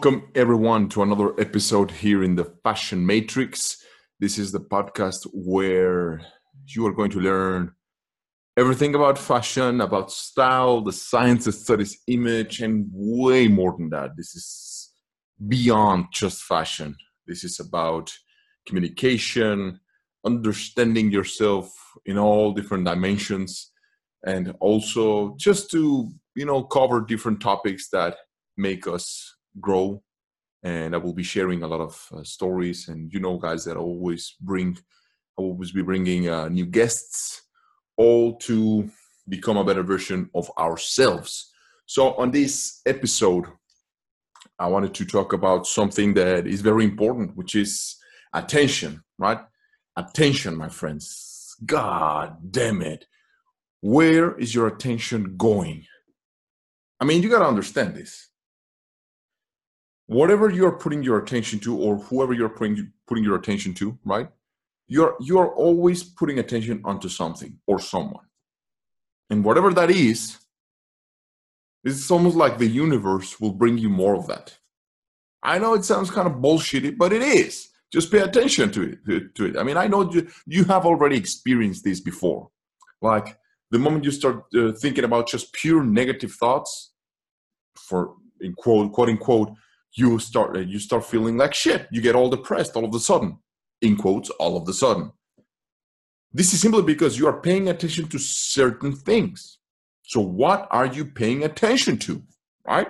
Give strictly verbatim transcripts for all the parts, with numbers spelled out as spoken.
Welcome everyone to another episode here in the Fashion Matrix. This is the podcast where you are going to learn everything about fashion, about style, the science that studies image, and way more than that. This is beyond just fashion. This is about communication, understanding yourself in all different dimensions, and also just to, you know, cover different topics that make us grow. And I will be sharing a lot of uh, stories, and you know, guys, that I always bring I will always be bringing uh, new guests, all to become a better version of ourselves. So on this episode, I wanted to talk about something that is very important, which is attention, right? Attention, my friends. God damn it. Where is your attention going? I mean, you got to understand this. Whatever you're putting your attention to, or whoever you're putting, putting your attention to, right? You're, you're always putting attention onto something or someone. And whatever that is, it's almost like the universe will bring you more of that. I know it sounds kind of bullshitty, but it is. Just pay attention to it. To, to it. I mean, I know you, you have already experienced this before. Like the moment you start uh, thinking about just pure negative thoughts, for in quote, quote unquote, you start you start feeling like shit. You get all depressed all of a sudden, in quotes, all of a sudden. This is simply because you are paying attention to certain things. So what are you paying attention to, right?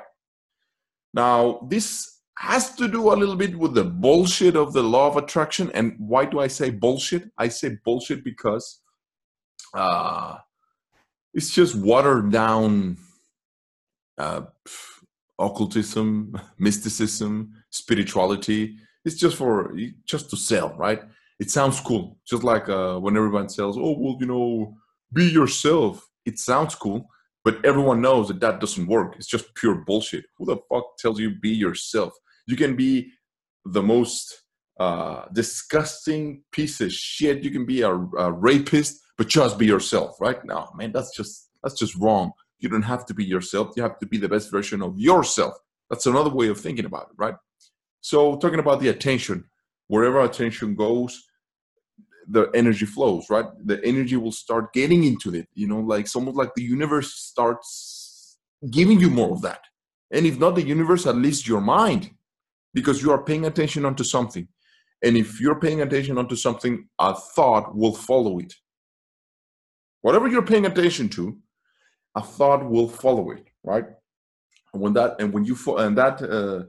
Now, this has to do a little bit with the bullshit of the law of attraction. And why do I say bullshit? I say bullshit because uh, it's just watered down uh, occultism, mysticism, spirituality. It's just for just to sell, right? It sounds cool. Just like uh, when everyone sells, oh, well, you know, be yourself. It sounds cool, but everyone knows that that doesn't work. It's just pure bullshit. Who the fuck tells you be yourself? You can be the most uh, disgusting piece of shit. You can be a, a rapist, but just be yourself, right? No, man, that's just that's just wrong. You don't have to be yourself. You have to be the best version of yourself. That's another way of thinking about it, right? So talking about the attention, wherever attention goes, the energy flows, right? The energy will start getting into it. You know, like it's almost like the universe starts giving you more of that. And if not the universe, at least your mind, because you are paying attention onto something. And if you're paying attention onto something, a thought will follow it. Whatever you're paying attention to, a thought will follow it, right? And when that and when you fo- and that uh,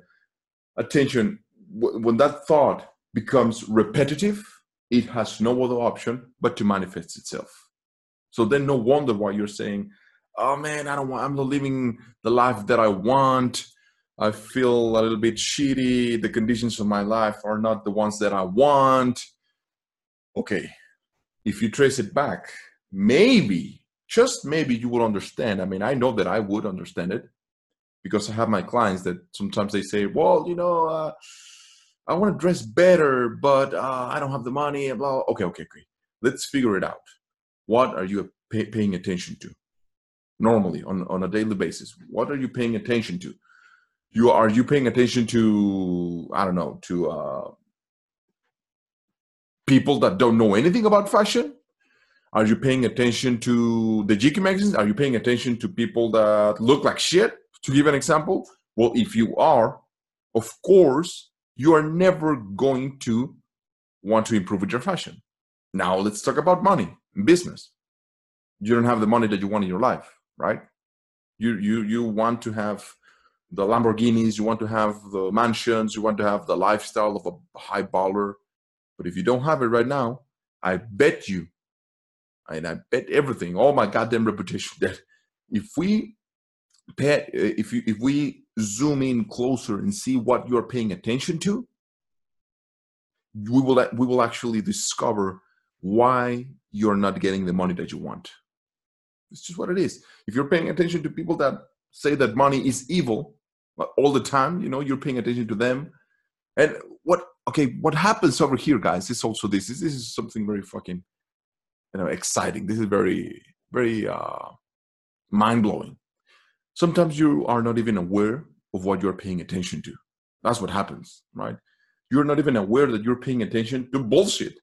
attention, w- when that thought becomes repetitive, it has no other option but to manifest itself. So then, no wonder why you're saying, "Oh man, I don't want. I'm not living the life that I want. I feel a little bit shitty. The conditions of my life are not the ones that I want." Okay, if you trace it back, maybe. Just maybe you will understand. I mean, I know that I would understand it because I have my clients that sometimes they say, well, you know, uh, I want to dress better, but uh, I don't have the money and blah, blah. Okay, okay, okay. Let's figure it out. What are you pay- paying attention to? Normally on, on a daily basis, what are you paying attention to? You Are you paying attention to, I don't know, to uh, people that don't know anything about fashion? Are you paying attention to the G Q magazines? Are you paying attention to people that look like shit? To give an example, well, if you are, of course, you are never going to want to improve your fashion. Now, let's talk about money and business. You don't have the money that you want in your life, right? You, you, you want to have the Lamborghinis, you want to have the mansions, you want to have the lifestyle of a high baller. But if you don't have it right now, I bet you, and I bet everything, all my goddamn reputation, that if we pay, if you, if we zoom in closer and see what you're paying attention to, we will we will actually discover why you're not getting the money that you want. It's just what it is. If you're paying attention to people that say that money is evil all the time, you know, you're paying attention to them. And what, okay, what happens over here, guys, is also this. This, this is something very fucking... you know, exciting. This is very, very uh, mind-blowing. Sometimes you are not even aware of what you're paying attention to. That's what happens, right? You're not even aware that you're paying attention to bullshit.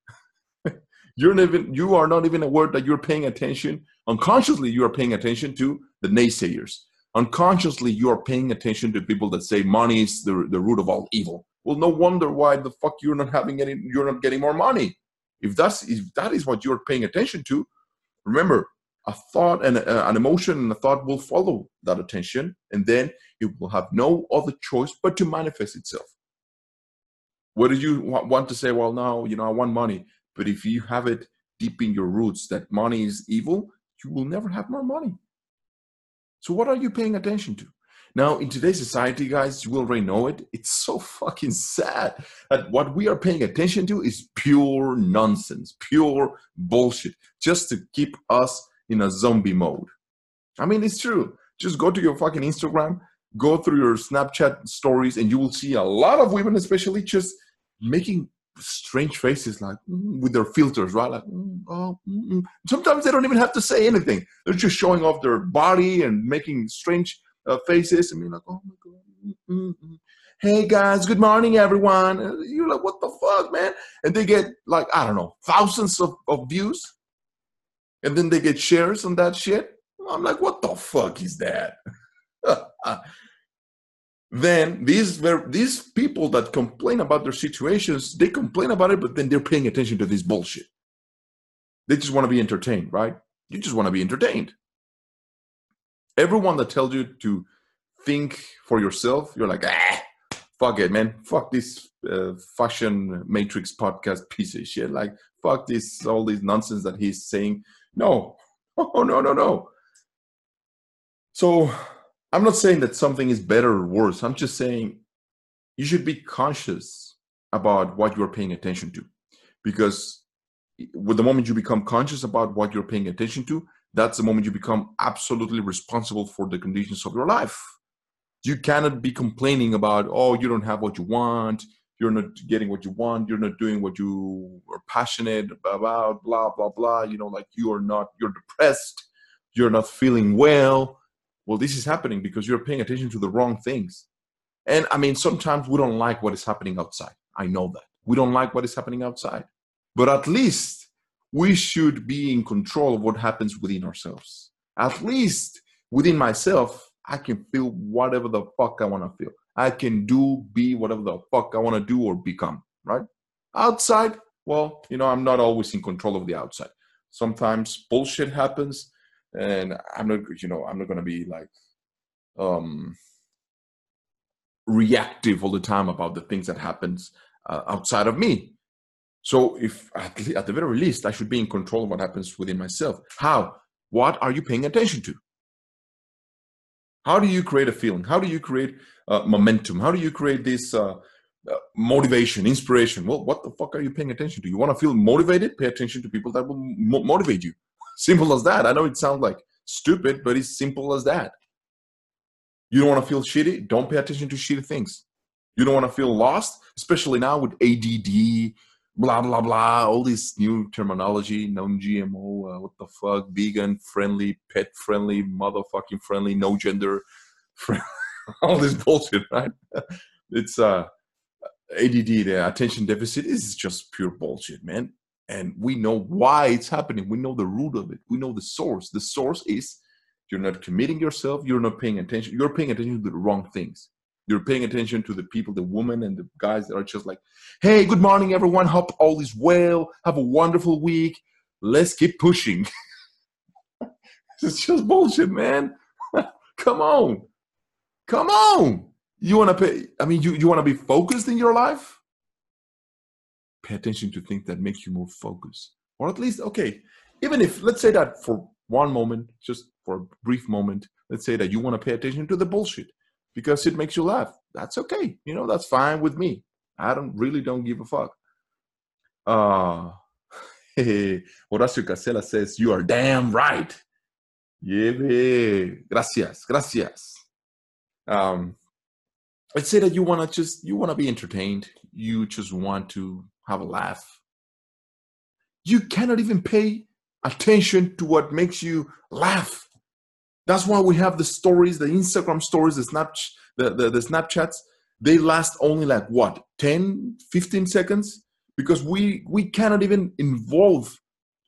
You're not even, you are not even aware that you're paying attention. Unconsciously, you are paying attention to the naysayers. Unconsciously, you are paying attention to people that say money is the, the root of all evil. Well, no wonder why the fuck you're not having any, you're not getting more money. If that's, if that is what you're paying attention to, remember, a thought and a, an emotion and a thought will follow that attention, and then it will have no other choice but to manifest itself. What do you want to say? Well, now, you know, I want money. But if you have it deep in your roots that money is evil, you will never have more money. So what are you paying attention to? Now, in today's society, guys, you already know it. It's so fucking sad that what we are paying attention to is pure nonsense, pure bullshit, just to keep us in a zombie mode. I mean, it's true. Just go to your fucking Instagram, go through your Snapchat stories, and you will see a lot of women, especially, just making strange faces, like mm, with their filters, right? Like, mm, oh, mm, mm. Sometimes they don't even have to say anything. They're just showing off their body and making strange uh, faces. I mean, like, oh my God. Mm, mm. Hey guys, good morning, everyone. And you're like, what the fuck, man? And they get like, I don't know, thousands of, of views. And then they get shares on that shit. I'm like, what the fuck is that? Then these, these people that complain about their situations, they complain about it, but then they're paying attention to this bullshit. They just want to be entertained, right? You just want to be entertained. Everyone that tells you to think for yourself, you're like, ah, fuck it, man. Fuck this uh, Fashion Matrix podcast piece of shit. Like, fuck this, all this nonsense that he's saying. No, oh, no, no, no. So I'm not saying that something is better or worse. I'm just saying you should be conscious about what you're paying attention to, because with the moment you become conscious about what you're paying attention to, that's the moment you become absolutely responsible for the conditions of your life. You cannot be complaining about, oh, you don't have what you want, you're not getting what you want, you're not doing what you are passionate about, blah, blah, blah. You know, like you are not, you're depressed, you're not feeling well. Well, this is happening because you're paying attention to the wrong things. And I mean, sometimes we don't like what is happening outside. I know that. We don't like what is happening outside. But at least we should be in control of what happens within ourselves. At least within myself, I can feel whatever the fuck I want to feel. I can do, be whatever the fuck I want to do or become, right? Outside, well, you know, I'm not always in control of the outside. Sometimes bullshit happens. And I'm not, you know, I'm not going to be like um, reactive all the time about the things that happens uh, outside of me. So if at, le at the very least, I should be in control of what happens within myself. How? What are you paying attention to? How do you create a feeling? How do you create uh, momentum? How do you create this uh, uh, motivation, inspiration? Well, what the fuck are you paying attention to? You want to feel motivated? Pay attention to people that will mo motivate you. Simple as that. I know it sounds like stupid, but it's simple as that. You don't want to feel shitty? Don't pay attention to shitty things. You don't want to feel lost, especially now with A D D, blah, blah, blah, all this new terminology, non G M O, uh, what the fuck, vegan, friendly, pet friendly, motherfucking friendly, no gender, friendly, all this bullshit, right? It's uh, A D D, the attention deficit is just pure bullshit, man. And we know why it's happening. We know the root of it. We know the source. The source is you're not committing yourself. You're not paying attention. You're paying attention to the wrong things. You're paying attention to the people, the women and the guys that are just like, hey, good morning, everyone. Hope all is well. Have a wonderful week. Let's keep pushing. It's just bullshit, man. Come on. Come on. You want to pay? I mean, you, you want to be focused in your life? Pay attention to things that make you more focused. Or at least, okay, even if, let's say that for one moment, just for a brief moment, let's say that you want to pay attention to the bullshit because it makes you laugh. That's okay. You know, that's fine with me. I don't really don't give a fuck. Uh, Horacio Casella says, you are damn right. Yeah, gracias, gracias. Um, let's say that you want to just, you want to be entertained. You just want to have a laugh. You cannot even pay attention to what makes you laugh. That's why we have the stories, the Instagram stories, the Snapch, the, the, the Snapchats, they last only like what, ten, fifteen seconds? Because we, we cannot even involve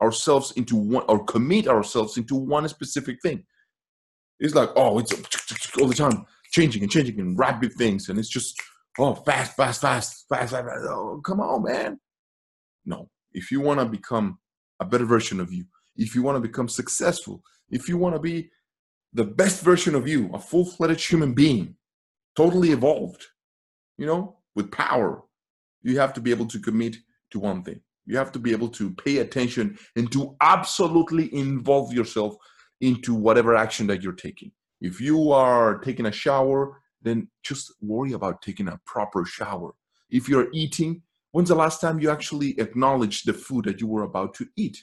ourselves into one or commit ourselves into one specific thing. It's like, oh, it's all the time changing and changing and rapid things. And it's just, oh, fast, fast, fast, fast, fast, fast. Oh, come on, man. No, if you want to become a better version of you, if you want to become successful, if you want to be the best version of you, a full-fledged human being, totally evolved, you know, with power, you have to be able to commit to one thing. You have to be able to pay attention and to absolutely involve yourself into whatever action that you're taking. If you are taking a shower, then just worry about taking a proper shower. If you're eating, when's the last time you actually acknowledged the food that you were about to eat?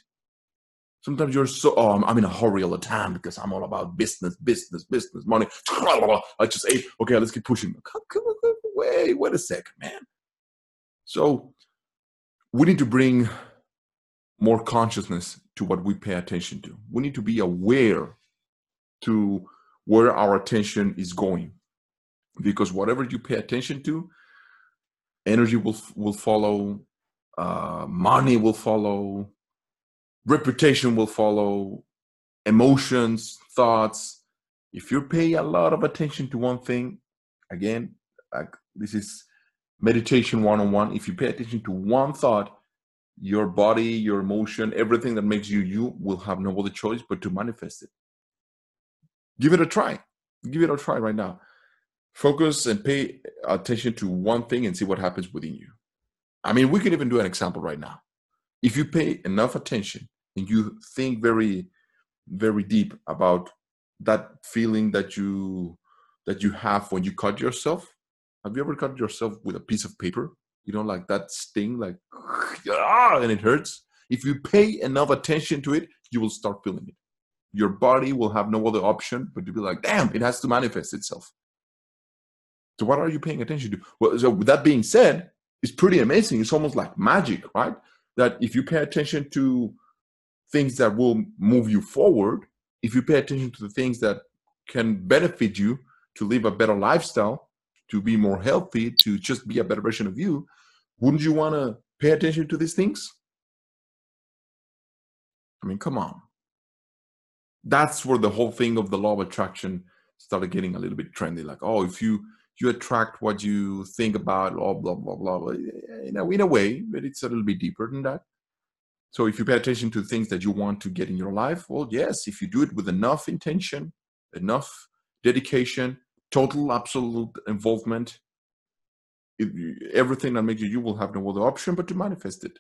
Sometimes you're so, oh, I'm, I'm in a hurry all the time because I'm all about business, business, business, money. I just ate. Okay, let's keep pushing. Wait, wait a second, man. So we need to bring more consciousness to what we pay attention to. We need to be aware to where our attention is going, because whatever you pay attention to, energy will, will follow, uh, money will follow, reputation will follow, emotions, thoughts. If you pay a lot of attention to one thing, again, like this is meditation one oh one. If you pay attention to one thought, your body, your emotion, everything that makes you you will have no other choice but to manifest it. Give it a try. Give it a try right now. Focus and pay attention to one thing and see what happens within you. I mean, we can even do an example right now. If you pay enough attention and you think very, very deep about that feeling that you, that you have when you cut yourself. Have you ever cut yourself with a piece of paper? You know, like that sting, like, and it hurts. If you pay enough attention to it, you will start feeling it. Your body will have no other option but to be like, damn, it has to manifest itself. So what are you paying attention to? Well, so with that being said, it's pretty amazing. It's almost like magic, right? That if you pay attention to things that will move you forward, if you pay attention to the things that can benefit you to live a better lifestyle, to be more healthy, to just be a better version of you, wouldn't you want to pay attention to these things? I mean, come on. That's where the whole thing of the law of attraction started getting a little bit trendy. Like, oh, if you you attract what you think about, blah, blah, blah, blah, blah. You know, in a way, but it's a little bit deeper than that. So if you pay attention to things that you want to get in your life, well, yes, if you do it with enough intention, enough dedication, total, absolute involvement, if you, everything that makes you, you will have no other option but to manifest it.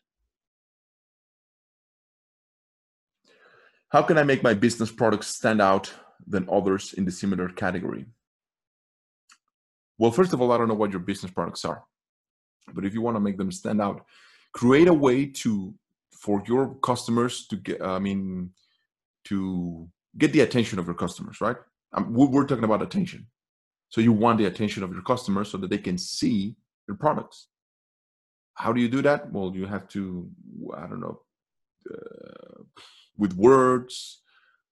How can I make my business products stand out than others in the similar category? Well, first of all, I don't know what your business products are, but if you want to make them stand out, create a way to, for your customers to get, I mean, to get the attention of your customers, right? Um, we're talking about attention. So you want the attention of your customers so that they can see your products. How do you do that? Well, you have to, I don't know, uh, with words,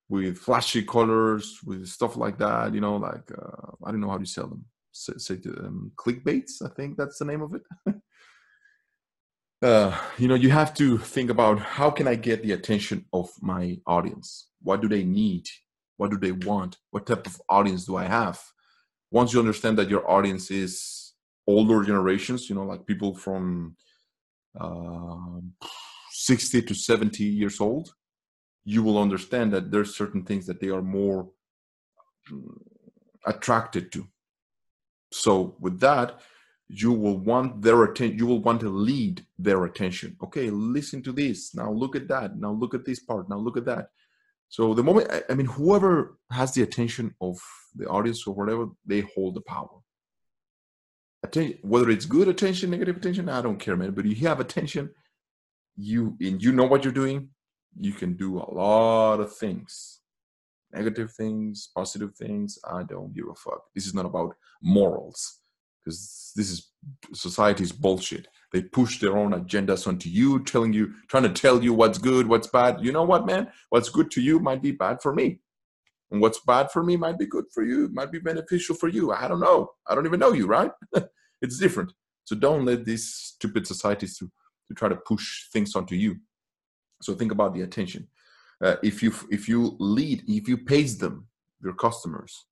with flashy colors, with stuff like that, you know, like, uh, I don't know how to sell them. So, so, um, clickbaits, I think that's the name of it. uh, you know, you have to think about how can I get the attention of my audience? What do they need? What do they want? What type of audience do I have? Once you understand that your audience is older generations, you know, like people from uh, sixty to seventy years old, you will understand that there's certain things that they are more um, attracted to. So with that, you will want their attention. You will want to lead their attention. Okay, listen to this. Now look at that. Now look at this part. Now look at that. So the moment, I mean, whoever has the attention of the audience or whatever, they hold the power. Attention, whether it's good attention, negative attention, I don't care, man. But if you have attention, you and you know what you're doing, you can do a lot of things. Negative things, positive things, I don't give a fuck. This is not about morals, because this is society's bullshit. They push their own agendas onto you, telling you, trying to tell you what's good, what's bad. You know what, man? What's good to you might be bad for me. And what's bad for me might be good for you, might be beneficial for you. I don't know. I don't even know you, right? It's different. So don't let these stupid societies to, to try to push things onto you. So think about the attention. Uh, if you if you lead, if you pace them, your customers,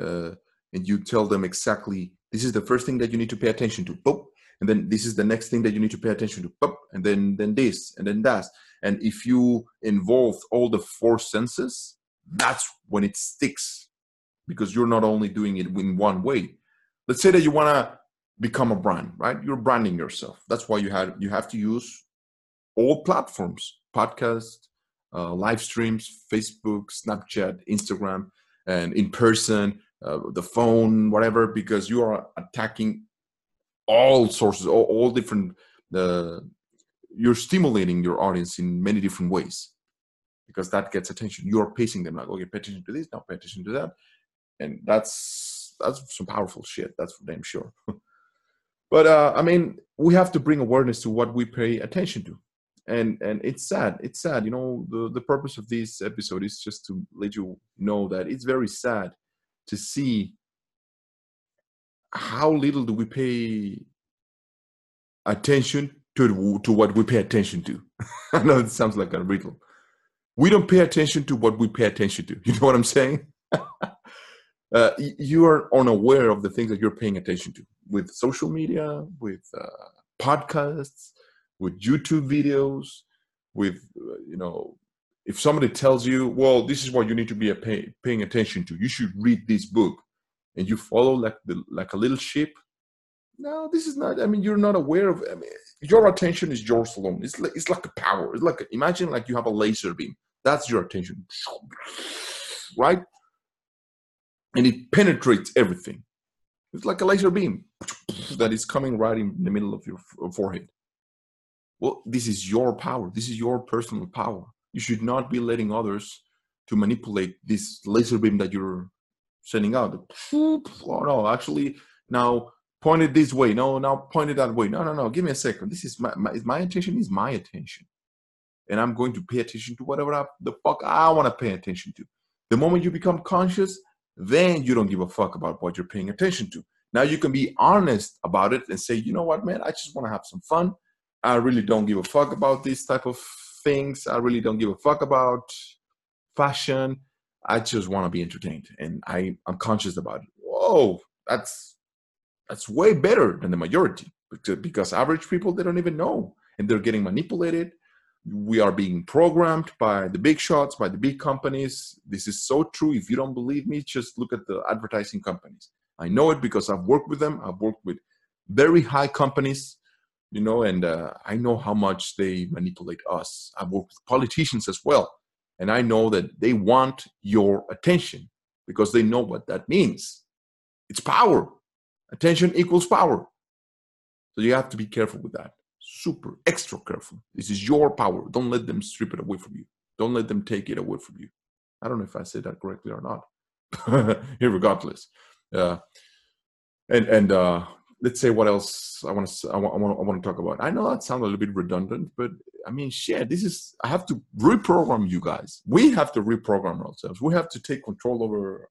uh, and you tell them exactly, this is the first thing that you need to pay attention to, boop, and then this is the next thing that you need to pay attention to, boop, and then then this, and then that. And if you involve all the four senses, that's when it sticks, because you're not only doing it in one way. Let's say that you want to become a brand, right? You're branding yourself. That's why you have, you have to use all platforms, podcasts, uh, live streams, Facebook, Snapchat, Instagram, and in person, uh, the phone, whatever, because you are attacking all sources, all, all different, uh, you're stimulating your audience in many different ways, because that gets attention. You're pacing them like, okay, pay attention to this, now pay attention to that. And that's, that's some powerful shit. That's for damn sure. But uh, I mean, we have to bring awareness to what we pay attention to. And and it's sad, it's sad. You know, the, the purpose of this episode is just to let you know that it's very sad to see how little do we pay attention to, to what we pay attention to. I know it sounds like a riddle. We don't pay attention to what we pay attention to. You know what I'm saying? uh, you are unaware of the things that you're paying attention to with social media, with uh, podcasts, with YouTube videos, with, uh, you know, if somebody tells you, well, this is what you need to be a pay, paying attention to. You should read this book, and you follow like the, like a little sheep. No, this is not, I mean, you're not aware of, I mean, your attention is yours alone. It's like, it's like a power. It's like, imagine like you have a laser beam. That's your attention, right? And it penetrates everything. It's like a laser beam that is coming right in the middle of your forehead. Well, this is your power. This is your personal power. You should not be letting others to manipulate this laser beam that you're sending out. Oh, no, actually, now point it this way. No, now point it that way. No, no, no. Give me a second. This is my, my, my attention is my attention. And I'm going to pay attention to whatever I, the fuck I want to pay attention to. The moment you become conscious, then you don't give a fuck about what you're paying attention to. Now you can be honest about it and say, you know what, man, I just want to have some fun. I really don't give a fuck about these type of things. I really don't give a fuck about fashion. I just want to be entertained, and I, I'm conscious about it. Whoa, that's that's way better than the majority, because, because average people, they don't even know, and they're getting manipulated. We are being programmed by the big shots, by the big companies. This is so true. If you don't believe me, just look at the advertising companies. I know it because I've worked with them. I've worked with very high companies. You know, and uh, I know how much they manipulate us. I've worked with politicians as well. And I know that they want your attention because they know what that means. It's power. Attention equals power. So you have to be careful with that. Super, extra careful. This is your power. Don't let them strip it away from you. Don't let them take it away from you. I don't know if I said that correctly or not. Irregardless. Uh, and, and, uh, let's say what else I want to I want, I want I want to talk about. I know that sounds a little bit redundant, but I mean, shit, this is, I have to reprogram you guys. We have to reprogram ourselves. We have to take control over,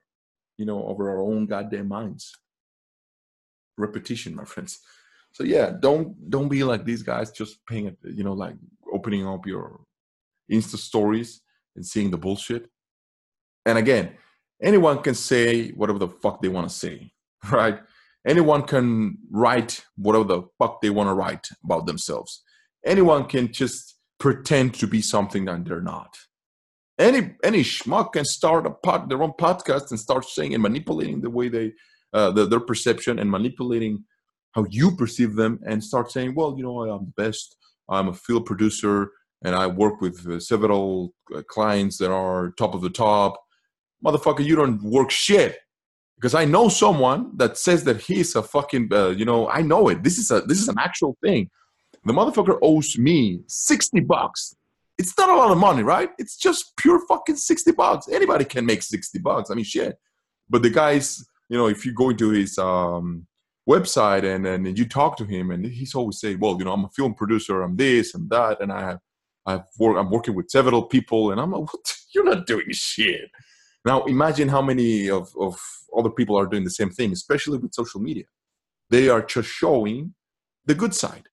you know, over our own goddamn minds. Repetition, my friends. So yeah, don't don't be like these guys just paying it, you know, like opening up your Insta stories and seeing the bullshit. And again, anyone can say whatever the fuck they want to say, right? Anyone can write whatever the fuck they want to write about themselves. Anyone can just pretend to be something that they're not. Any any schmuck can start a pod, their own podcast and start saying and manipulating the way they, uh, the, their perception and manipulating how you perceive them, and start saying, well, you know, I'm the best. I'm a field producer and I work with uh, several uh, clients that are top of the top. Motherfucker, you don't work shit. Because I know someone that says that he's a fucking, uh, you know, I know it. This is a, this is an actual thing. The motherfucker owes me sixty bucks. It's not a lot of money, right? It's just pure fucking sixty bucks. Anybody can make sixty bucks. I mean, shit. But the guy's, you know, if you go into his um, website and, and you talk to him, and he's always saying, well, you know, I'm a film producer. I'm this and that. And I have, I've worked, I'm working with several people. And I'm like, what? You're not doing shit. Now, imagine how many of, of other people are doing the same thing, especially with social media. They are just showing the good side.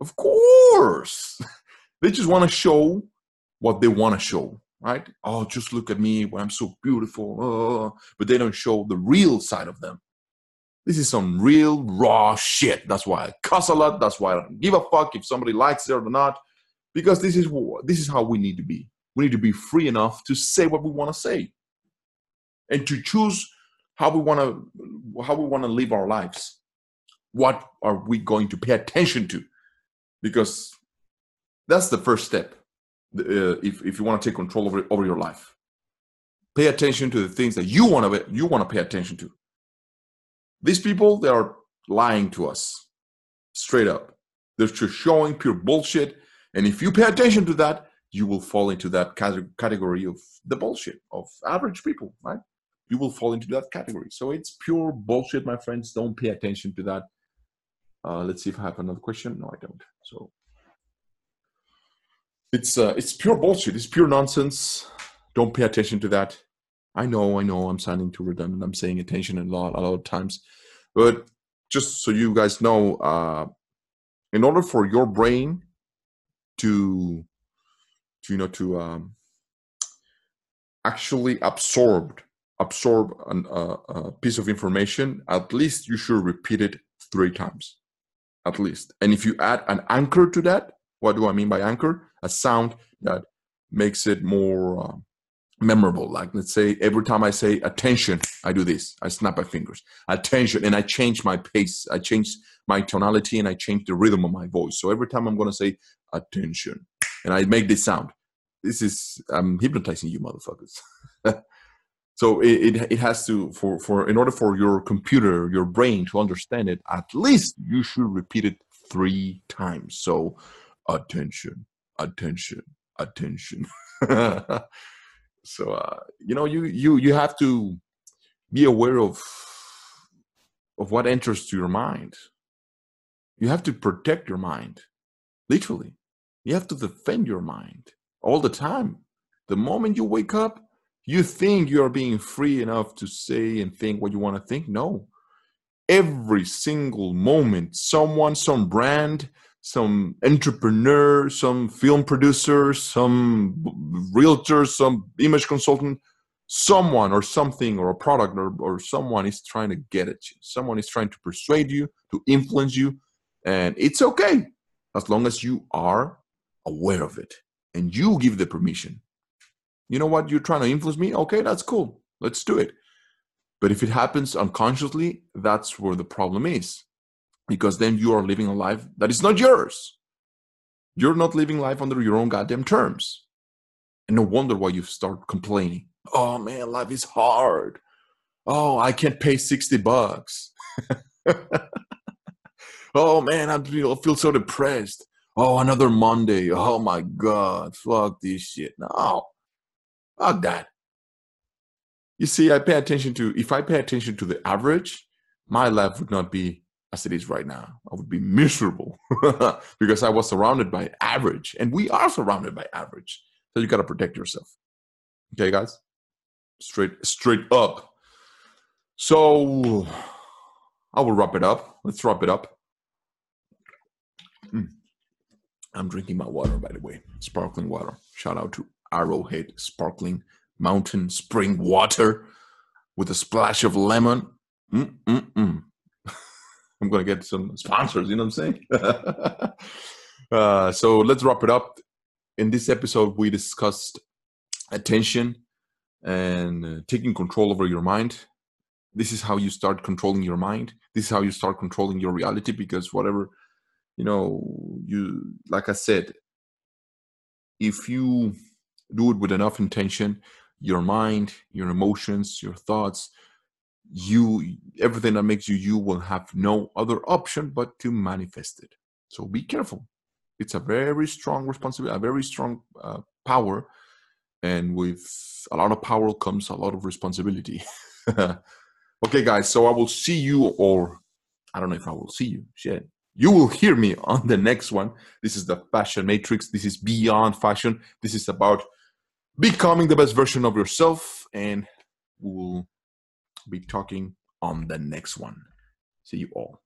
Of course. They just want to show what they want to show, right? Oh, just look at me, I'm so beautiful. Oh, but they don't show the real side of them. This is some real raw shit. That's why I cuss a lot. That's why I don't give a fuck if somebody likes it or not. Because this is, this is how we need to be. We need to be free enough to say what we want to say. And to choose how we want to, how we want to live our lives. What are we going to pay attention to? Because that's the first step. Uh, if, if you want to take control over, over your life. Pay attention to the things that you want to, you want to pay attention to. These people, they are lying to us, straight up. They're just showing pure bullshit. And if you pay attention to that, you will fall into that category of the bullshit, of average people, right? You will fall into that category. So it's pure bullshit, my friends. Don't pay attention to that. Uh, let's see if I have another question. No, I don't. So it's, uh, it's pure bullshit. It's pure nonsense. Don't pay attention to that. I know, I know, I'm sounding too redundant. I'm saying attention a lot, a lot of times. But just so you guys know, uh, in order for your brain to, to you know, to um, actually absorb, absorb an, uh, a piece of information, at least you should repeat it three times, at least. And if you add an anchor to that, what do I mean by anchor? A sound that makes it more... Um, memorable. Like, let's say every time I say attention, I do this, I snap my fingers, attention, and I change my pace, I change my tonality, and I change the rhythm of my voice. So every time I'm going to say attention, and I make this sound, this is, I'm hypnotizing you motherfuckers. So it, it, it has to, for, for, in order for your computer, your brain to understand it, at least you should repeat it three times. So attention, attention, attention. So, uh, you know, you, you, you have to be aware of, of what enters to your mind. You have to protect your mind, literally. You have to defend your mind all the time. The moment you wake up, you think you're being free enough to say and think what you want to think. No. Every single moment, someone, some brand, some entrepreneur, some film producer, some realtor, some image consultant, someone or something or a product or, or someone is trying to get at you. Someone is trying to persuade you, to influence you. And it's okay as long as you are aware of it and you give the permission. You know what? You're trying to influence me? Okay, that's cool. Let's do it. But if it happens unconsciously, that's where the problem is. Because then you are living a life that is not yours. You're not living life under your own goddamn terms. And no wonder why you start complaining. Oh man, life is hard. Oh, I can't pay sixty bucks. Oh man, I feel so depressed. Oh, another Monday. Oh my God, fuck this shit. No, fuck that. You see, I pay attention to, if I pay attention to the average, my life would not be as it is right now. I would be miserable because I was surrounded by average, and we are surrounded by average. So you got to protect yourself. Okay, guys? Straight, straight up. So I will wrap it up. Let's wrap it up. Mm. I'm drinking my water, by the way, sparkling water. Shout out to Arrowhead Sparkling Mountain Spring Water with a splash of lemon. Mm-mm-mm. I'm going to get some sponsors, you know what I'm saying? uh, so let's wrap it up. In this episode, we discussed attention and uh, taking control over your mind. This is how you start controlling your mind. This is how you start controlling your reality, because whatever, you know, you, like I said, if you do it with enough intention, your mind, your emotions, your thoughts, you, everything that makes you you will have no other option but to manifest it. So be careful. It's a very strong responsibility, a very strong uh, power, and with a lot of power comes a lot of responsibility. Okay, guys, so I will see you, or I don't know if I will see you, shit, you will hear me on the next one. This is the Fashion Matrix. This is beyond fashion. This is about becoming the best version of yourself, and we'll be talking on the next one. See you all.